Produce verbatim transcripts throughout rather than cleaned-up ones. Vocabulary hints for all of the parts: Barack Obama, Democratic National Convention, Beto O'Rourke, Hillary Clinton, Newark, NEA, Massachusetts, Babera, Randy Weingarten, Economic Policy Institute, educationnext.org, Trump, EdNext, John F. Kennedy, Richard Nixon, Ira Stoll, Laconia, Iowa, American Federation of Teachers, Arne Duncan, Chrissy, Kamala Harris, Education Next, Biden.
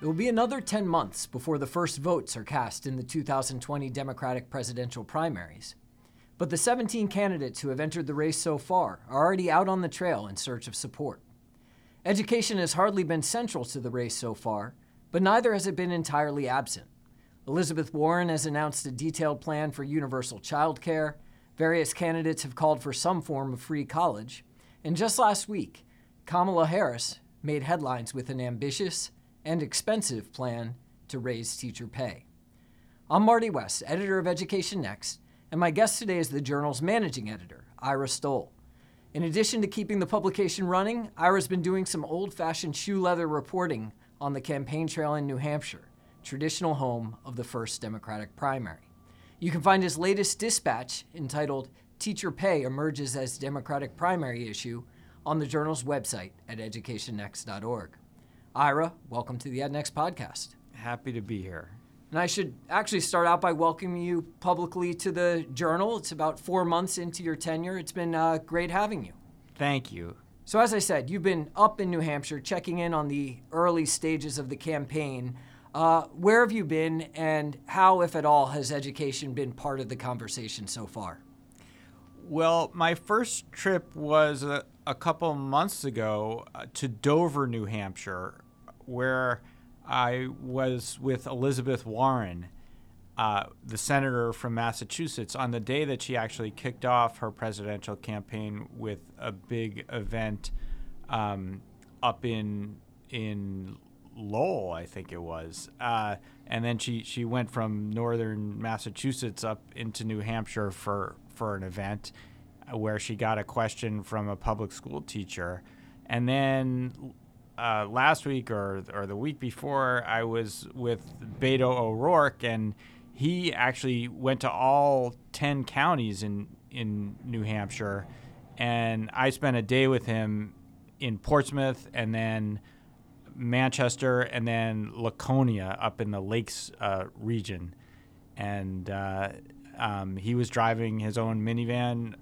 It will be another ten months before the first votes are cast in the two thousand twenty Democratic presidential primaries. But the seventeen candidates who have entered the race so far are already out on the trail in search of support. Education has hardly been central to the race so far, but neither has it been entirely absent. Elizabeth Warren has announced a detailed plan for universal child care, various candidates have called for some form of free college, and just last week, Kamala Harris made headlines with an ambitious and expensive plan to raise teacher pay. I'm Marty West, editor of Education Next, and my guest today is the journal's managing editor, Ira Stoll. In addition to keeping the publication running, Ira's been doing some old-fashioned shoe leather reporting on the campaign trail in New Hampshire, traditional home of the first Democratic primary. You can find his latest dispatch, entitled "Teacher Pay Emerges as Democratic Primary Issue," on the journal's website at education next dot org. Ira, welcome to the EdNext podcast. Happy to be here. And I should actually start out by welcoming you publicly to the Journal. It's about four months into your tenure. It's been uh, great having you. Thank you. So as I said, you've been up in New Hampshire checking in on the early stages of the campaign. Uh, where have you been, and how, if at all, has education been part of the conversation so far? Well, my first trip was a, a couple months ago uh, to Dover, New Hampshire, where I was with Elizabeth Warren, uh, the senator from Massachusetts, on the day that she actually kicked off her presidential campaign with a big event um, up in in Lowell, I think it was. Uh, and then she, she went from northern Massachusetts up into New Hampshire for, for an event where she got a question from a public school teacher. And then Uh, last week or or the week before, I was with Beto O'Rourke, and he actually went to all ten counties in, in New Hampshire, and I spent a day with him in Portsmouth and then Manchester and then Laconia up in the Lakes uh, region. And uh, um, he was driving his own minivan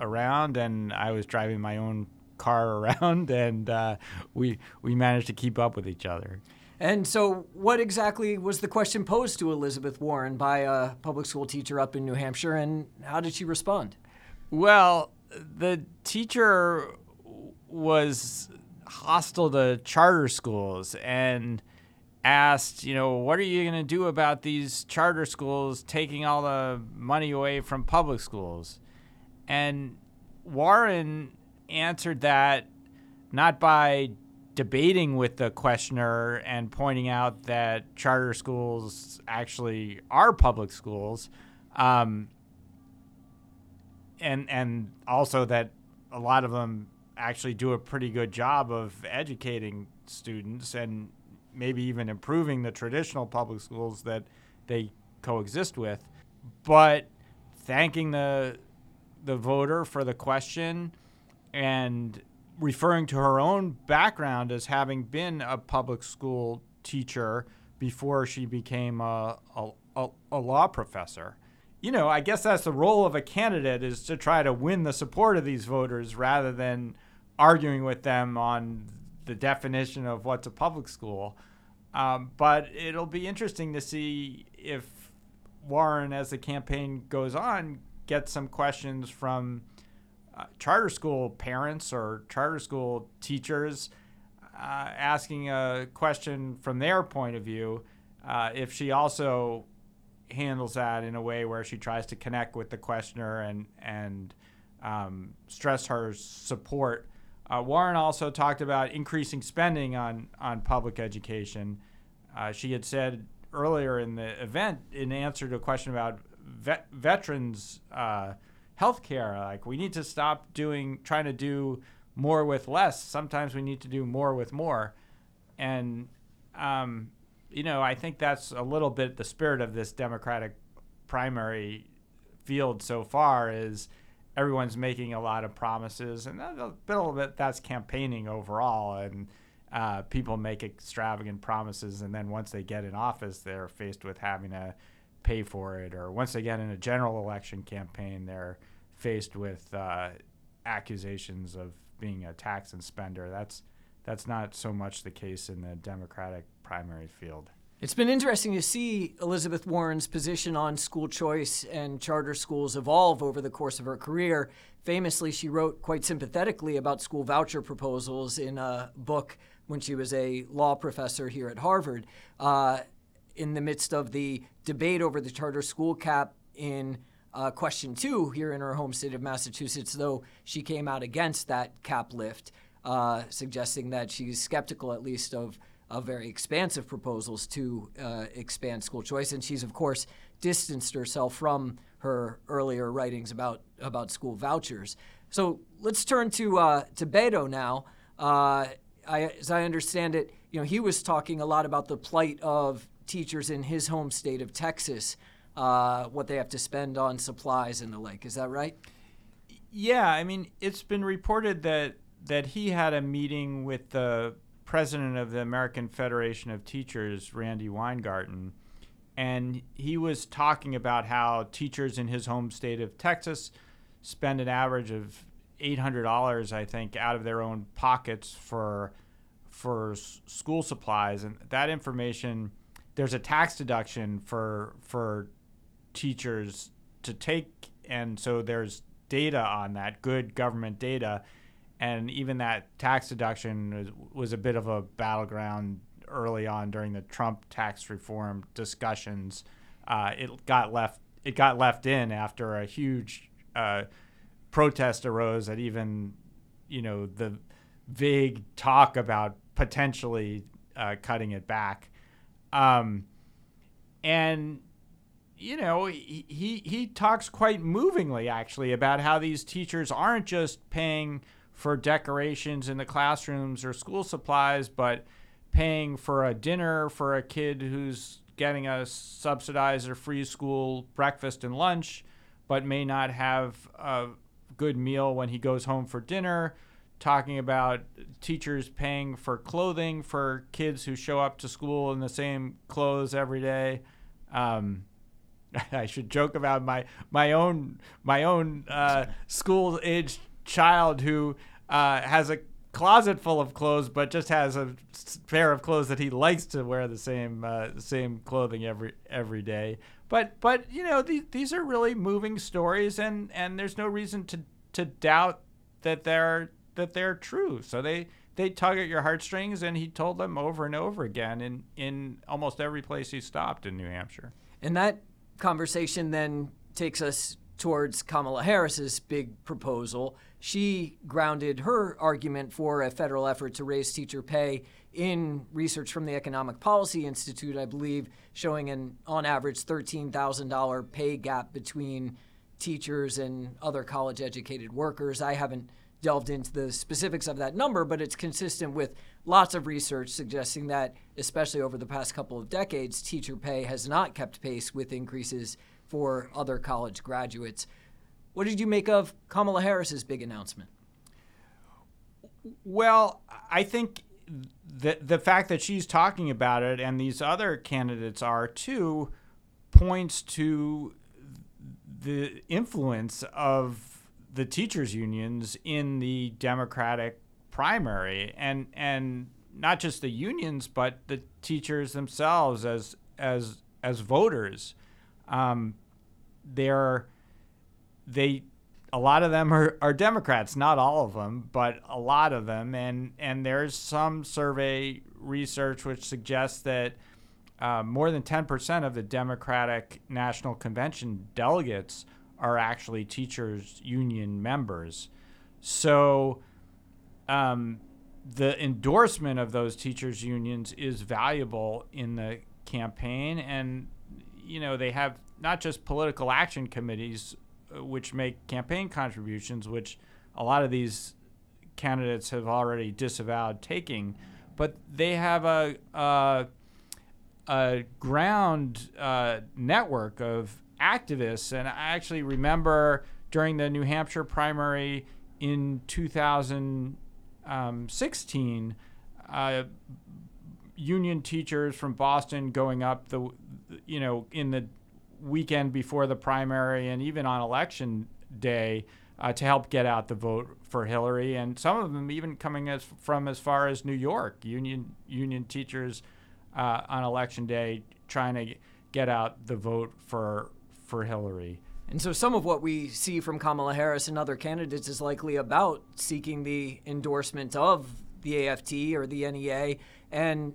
around, and I was driving my own car around, and uh, we we managed to keep up with each other. And so what exactly was the question posed to Elizabeth Warren by a public school teacher up in New Hampshire, and how did she respond? Well, the teacher was hostile to charter schools and asked, you know, what are you going to do about these charter schools taking all the money away from public schools? And Warren answered that not by debating with the questioner and pointing out that charter schools actually are public schools, um, and and also that a lot of them actually do a pretty good job of educating students and maybe even improving the traditional public schools that they coexist with, but thanking the the voter for the question and referring to her own background as having been a public school teacher before she became a, a, a law professor. You know, I guess that's the role of a candidate, is to try to win the support of these voters rather than arguing with them on the definition of what's a public school. Um, but it'll be interesting to see if Warren, as the campaign goes on, gets some questions from Uh, charter school parents or charter school teachers uh, asking a question from their point of view, uh, if she also handles that in a way where she tries to connect with the questioner and, and um, stress her support. Uh, Warren also talked about increasing spending on, on public education. Uh, she had said earlier in the event, in answer to a question about vet, veterans uh healthcare, like, we need to stop doing, trying to do more with less. Sometimes we need to do more with more. And, um, you know, I think that's a little bit the spirit of this Democratic primary field so far, is everyone's making a lot of promises. And a little bit that's campaigning overall. And uh, people make extravagant promises, and then once they get in office, they're faced with having to pay for it. Or once they get in a general election campaign, they're faced with uh, accusations of being a tax and spender. That's that's not so much the case in the Democratic primary field. It's been interesting to see Elizabeth Warren's position on school choice and charter schools evolve over the course of her career. Famously, she wrote quite sympathetically about school voucher proposals in a book when she was a law professor here at Harvard. Uh, in the midst of the debate over the charter school cap in uh, question two here in her home state of Massachusetts, though, she came out against that cap lift, uh, suggesting that she's skeptical, at least, of Uh, very expansive proposals to uh, expand school choice. And she's, of course, distanced herself from her earlier writings about, about school vouchers. So let's turn to uh, to Beto now. Uh, I, as I understand it, you know, he was talking a lot about the plight of teachers in his home state of Texas, uh, what they have to spend on supplies and the like. Is that right? Yeah. I mean, it's been reported that that he had a meeting with the president of the American Federation of Teachers, Randy Weingarten, and he was talking about how teachers in his home state of Texas spend an average of eight hundred dollars, I think, out of their own pockets for for school supplies. And that information, there's a tax deduction for for teachers to take, and so there's data on that, good government data. And even that tax deduction was a bit of a battleground early on during the Trump tax reform discussions. Uh, it got left it got left in after a huge uh, protest arose at even, you know, the vague talk about potentially uh, cutting it back. Um, and, you know, he, he he talks quite movingly, actually, about how these teachers aren't just paying for decorations in the classrooms or school supplies, but paying for a dinner for a kid who's getting a subsidized or free school breakfast and lunch, but may not have a good meal when he goes home for dinner, talking about teachers paying for clothing for kids who show up to school in the same clothes every day. Um, I should joke about my, my own, my own uh, school-aged child who uh, has a closet full of clothes, but just has a pair of clothes that he likes to wear the same uh, same clothing every every day. But but you know, these these are really moving stories, and, and there's no reason to to doubt that they're that they're true. So they they tug at your heartstrings, and he told them over and over again in in almost every place he stopped in New Hampshire. And that conversation then takes us towards Kamala Harris's big proposal. She grounded her argument for a federal effort to raise teacher pay in research from the Economic Policy Institute, I believe, showing an, on average, thirteen thousand dollars pay gap between teachers and other college-educated workers. I haven't delved into the specifics of that number, but it's consistent with lots of research suggesting that, especially over the past couple of decades, teacher pay has not kept pace with increases for other college graduates. What did you make of Kamala Harris's big announcement? Well, I think the, the fact that she's talking about it, and these other candidates are too, points to the influence of the teachers' unions in the Democratic primary, and and not just the unions, but the teachers themselves as as as voters. Um, they're They, a lot of them are, are Democrats, not all of them, but a lot of them. And, and there's some survey research which suggests that uh, more than ten percent of the Democratic National Convention delegates are actually teachers union members. So um, the endorsement of those teachers unions is valuable in the campaign. And, you know, they have not just political action committees, which make campaign contributions, which a lot of these candidates have already disavowed taking, but they have a a, a ground uh, network of activists. And I actually remember during the New Hampshire primary in two thousand sixteen, uh, union teachers from Boston going up the, you know, in the weekend before the primary and even on election day, uh, to help get out the vote for Hillary. And some of them even coming as from as far as New York, union union teachers uh, on Election Day trying to get out the vote for for Hillary. And so some of what we see from Kamala Harris and other candidates is likely about seeking the endorsement of the A F T or the N E A. And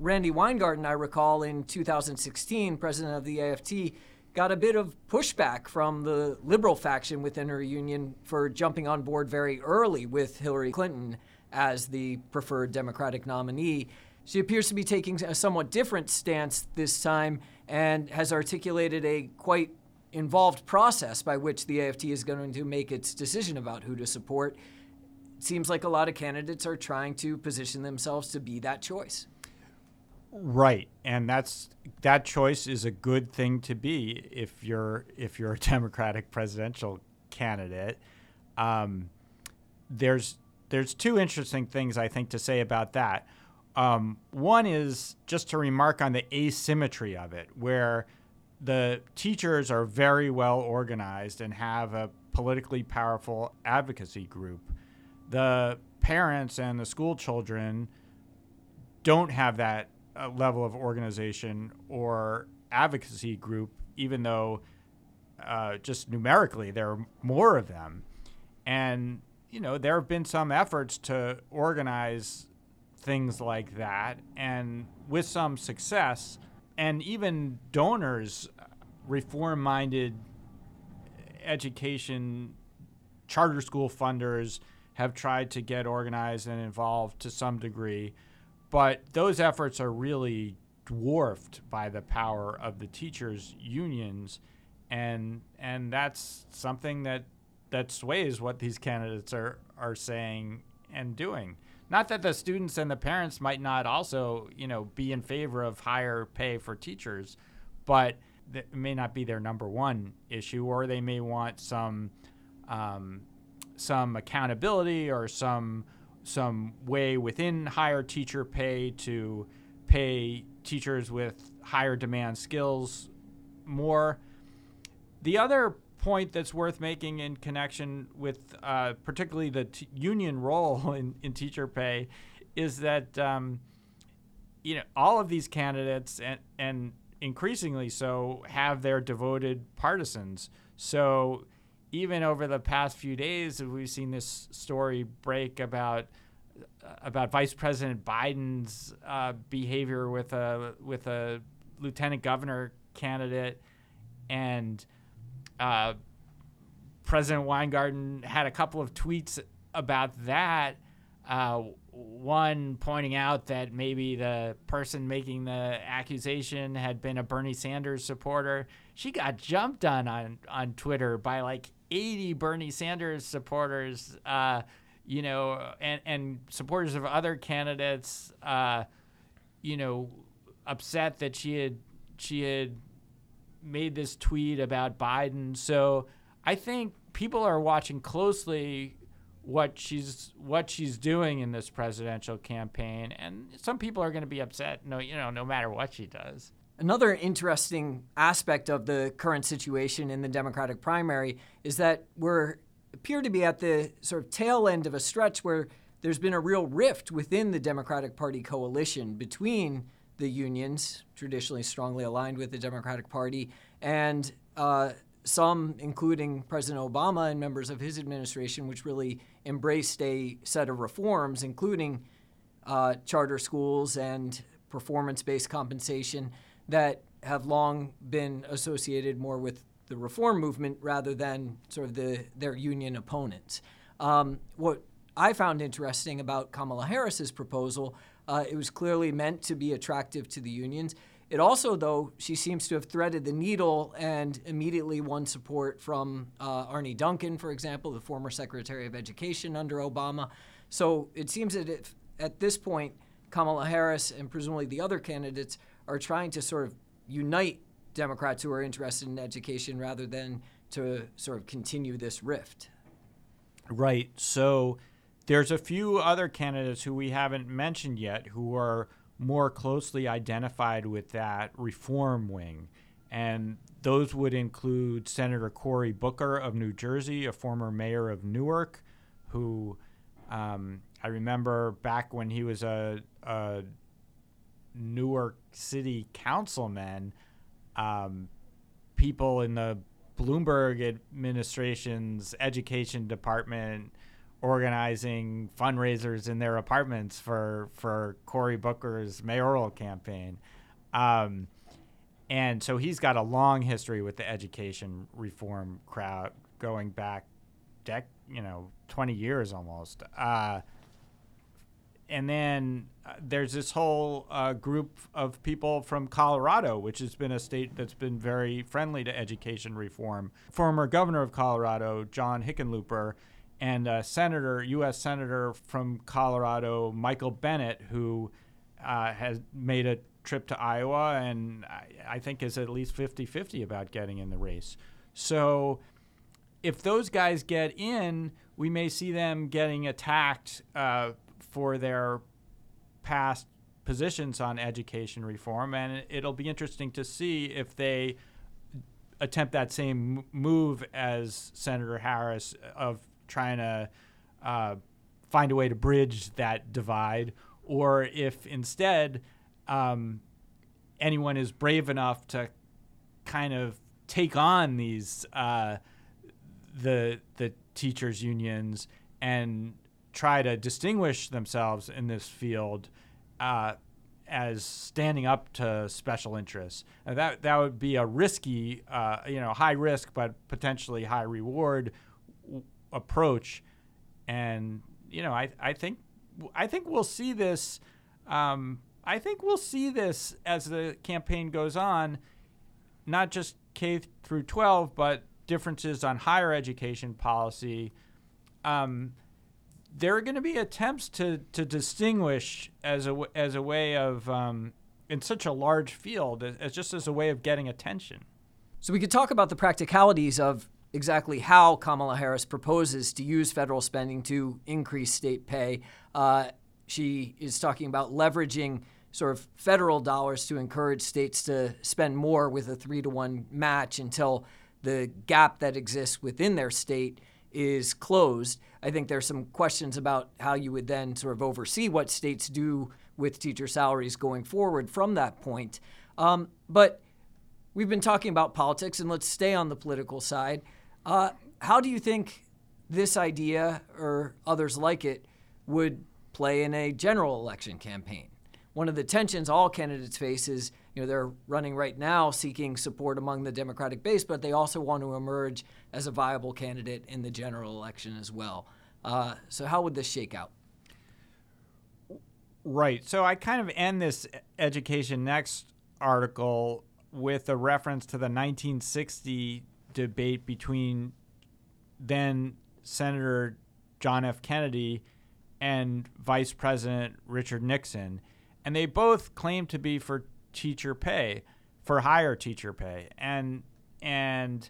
Randy Weingarten, I recall, in two thousand sixteen, president of the A F T, got a bit of pushback from the liberal faction within her union for jumping on board very early with Hillary Clinton as the preferred Democratic nominee. She appears to be taking a somewhat different stance this time and has articulated a quite involved process by which the A F T is going to make its decision about who to support. It seems like a lot of candidates are trying to position themselves to be that choice. Right, and that's that choice is a good thing to be if you're if you're a Democratic presidential candidate. Um, there's there's two interesting things I think to say about that. Um, one is just to remark on the asymmetry of it, where the teachers are very well organized and have a politically powerful advocacy group. The parents and the school children don't have that uh, level of organization or advocacy group, even though uh, just numerically there are more of them. And, you know, there have been some efforts to organize things like that, and with some success. And even donors, reform-minded education, charter school funders have tried to get organized and involved to some degree. But those efforts are really dwarfed by the power of the teachers' unions. And and that's something that, that sways what these candidates are, are saying and doing. Not that the students and the parents might not also, you know, be in favor of higher pay for teachers, but it may not be their number one issue, or they may want some um, some accountability or some some way within higher teacher pay to pay teachers with higher demand skills more. The other point that's worth making in connection with uh, particularly the t- union role in, in teacher pay is that um, you know all of these candidates and, and increasingly so have their devoted partisans. So even over the past few days, we've seen this story break about about Vice President Biden's uh, behavior with a with a lieutenant governor candidate. And Uh, President Weingarten had a couple of tweets about that, uh, one pointing out that maybe the person making the accusation had been a Bernie Sanders supporter. She got jumped on on, on Twitter by like eighty Bernie Sanders supporters, uh, you know, and, and supporters of other candidates, uh, you know, upset that she had she had made this tweet about Biden. So I think people are watching closely what she's what she's doing in this presidential campaign, and some people are going to be upset, no, you know, no matter what she does. Another interesting aspect of the current situation in the Democratic primary is that we're appear to be at the sort of tail end of a stretch where there's been a real rift within the Democratic Party coalition between the unions, traditionally strongly aligned with the Democratic Party, and uh, some, including President Obama and members of his administration, which really embraced a set of reforms, including uh, charter schools and performance-based compensation that have long been associated more with the reform movement rather than sort of the, their union opponents. Um, what I found interesting about Kamala Harris's proposal, Uh, it was clearly meant to be attractive to the unions. It also, though, she seems to have threaded the needle and immediately won support from uh, Arne Duncan, for example, the former Secretary of Education under Obama. So it seems that if, at this point, Kamala Harris and presumably the other candidates are trying to sort of unite Democrats who are interested in education rather than to sort of continue this rift. Right. So there's a few other candidates who we haven't mentioned yet who are more closely identified with that reform wing. and those would include Senator Cory Booker of New Jersey, a former mayor of Newark, who um, I remember back when he was a, a Newark City councilman, um, people in the Bloomberg administration's education department organizing fundraisers in their apartments for, for Cory Booker's mayoral campaign. Um, and so he's got a long history with the education reform crowd going back, dec- you know, twenty years almost. Uh, and then uh, there's this whole uh, group of people from Colorado, which has been a state that's been very friendly to education reform. Former governor of Colorado, John Hickenlooper, and a senator, U S senator from Colorado, Michael Bennett, who uh, has made a trip to Iowa and I, I think is at least fifty-fifty about getting in the race. So if those guys get in, we may see them getting attacked uh, for their past positions on education reform. And it'll be interesting to see if they attempt that same move as Senator Harris of trying to uh, find a way to bridge that divide, or if instead um, anyone is brave enough to kind of take on these uh, the the teachers' unions and try to distinguish themselves in this field uh, as standing up to special interests. Now that that would be a risky, uh, you know, high risk but potentially high reward approach. And you know, I I think I think we'll see this. Um, I think we'll see this as the campaign goes on, not just K through twelve, but differences on higher education policy. Um, there are going to be attempts to to distinguish as a as a way of um, in such a large field as just as a way of getting attention. So we could talk about the practicalities of exactly how Kamala Harris proposes to use federal spending to increase state pay. Uh, she is talking about leveraging sort of federal dollars to encourage states to spend more with a three to one match until the gap that exists within their state is closed. I think there's some questions about how you would then sort of oversee what states do with teacher salaries going forward from that point. Um, but we've been talking about politics, and let's stay on the political side. Uh, how do you think this idea or others like it would play in a general election campaign? One of the tensions all candidates face is, you know, they're running right now seeking support among the Democratic base, but they also want to emerge as a viable candidate in the general election as well. Uh, so how would this shake out? Right. So I kind of end this Education Next article with a reference to the nineteen sixty debate between then Senator John F. Kennedy and Vice President Richard Nixon. And they both claimed to be for teacher pay, for higher teacher pay. And and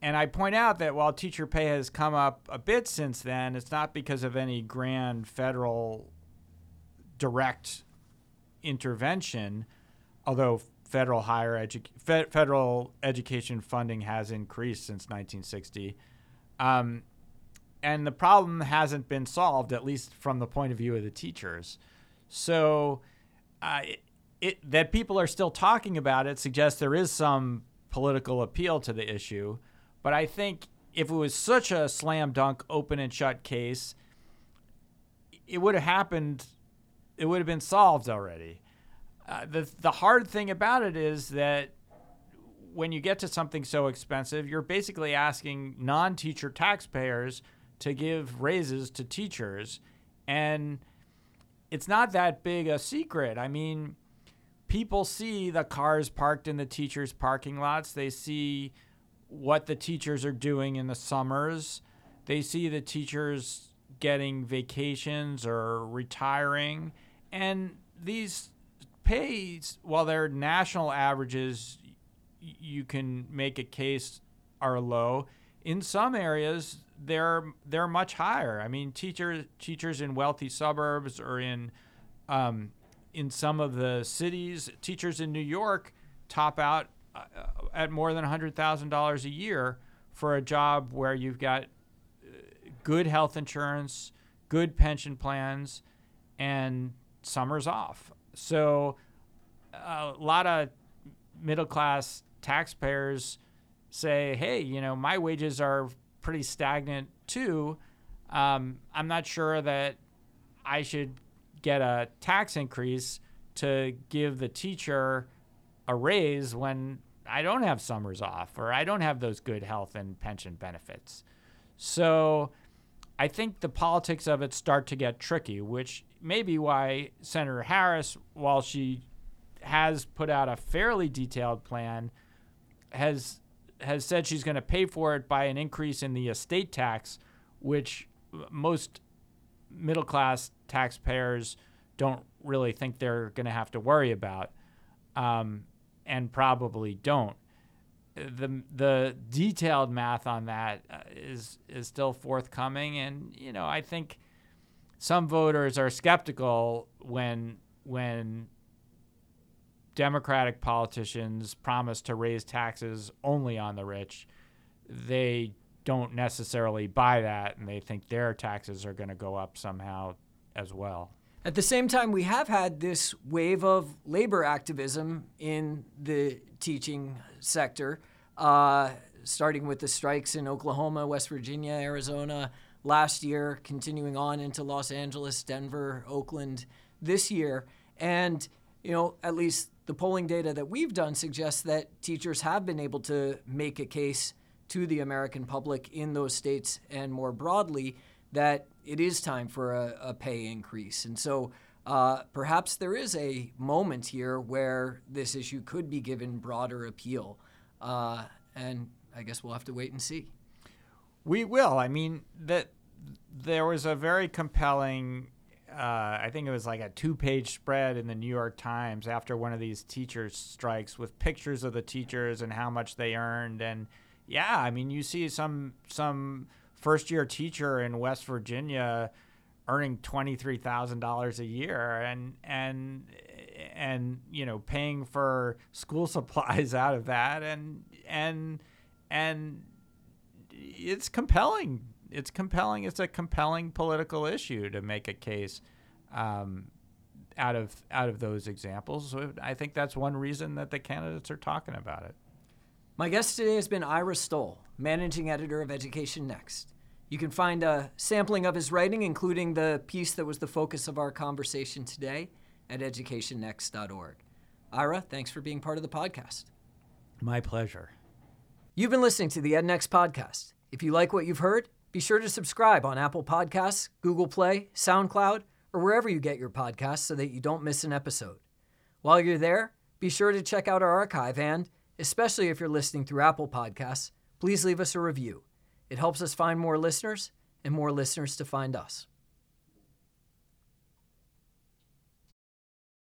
and I point out that while teacher pay has come up a bit since then, it's not because of any grand federal direct intervention, although federal higher edu- federal education funding has increased since nineteen sixty. Um, and the problem hasn't been solved, at least from the point of view of the teachers. So uh, it, it, that people are still talking about it suggests there is some political appeal to the issue. But I think if it was such a slam dunk, open and shut case, it would have happened, it would have been solved already. Uh, the the hard thing about it is that when you get to something so expensive, you're basically asking non-teacher taxpayers to give raises to teachers. And it's not that big a secret. I mean, people see the cars parked in the teachers' parking lots. They see what the teachers are doing in the summers. They see the teachers getting vacations or retiring. And these pays, while their national averages, you can make a case, are low, in some areas they're they're much higher. I mean, teachers teachers in wealthy suburbs or in um, in some of the cities, teachers in New York top out uh, at more than one hundred thousand dollars a year for a job where you've got uh, good health insurance, good pension plans, and summer's off. So a lot of middle-class taxpayers say, hey, you know, my wages are pretty stagnant too. Um, I'm not sure that I should get a tax increase to give the teacher a raise when I don't have summers off or I don't have those good health and pension benefits. So I think the politics of it start to get tricky, which may be why Senator Harris, while she has put out a fairly detailed plan, has has said she's going to pay for it by an increase in the estate tax, which most middle-class taxpayers don't really think they're going to have to worry about, um, and probably don't. The the detailed math on that is is still forthcoming, and you know I think some voters are skeptical when when Democratic politicians promise to raise taxes only on the rich. They don't necessarily buy that, and they think their taxes are going to go up somehow as well. At the same time, we have had this wave of labor activism in the teaching sector, uh, starting with the strikes in Oklahoma, West Virginia, Arizona last year, continuing on into Los Angeles, Denver, Oakland this year. And, you know, at least the polling data that we've done suggests that teachers have been able to make a case to the American public in those states and more broadly that it is time for a, a pay increase. And so uh, perhaps there is a moment here where this issue could be given broader appeal. Uh, and I guess we'll have to wait and see. We will. I mean, that there was a very compelling, uh, I think it was like a two-page spread in the New York Times after one of these teachers' strikes with pictures of the teachers and how much they earned. And yeah, I mean, you see some some first-year teacher in West Virginia earning twenty-three thousand dollars a year and and and you know paying for school supplies out of that, and and and it's compelling. It's compelling. It's a compelling political issue to make a case um, out of out of those examples. So I think that's one reason that the candidates are talking about it. My guest today has been Ira Stoll, managing editor of Education Next. You can find a sampling of his writing, including the piece that was the focus of our conversation today, at education next dot org. Ira, thanks for being part of the podcast. My pleasure. You've been listening to the EdNext podcast. If you like what you've heard, be sure to subscribe on Apple Podcasts, Google Play, SoundCloud, or wherever you get your podcasts so that you don't miss an episode. While you're there, be sure to check out our archive and, especially if you're listening through Apple Podcasts, please leave us a review. It helps us find more listeners and more listeners to find us.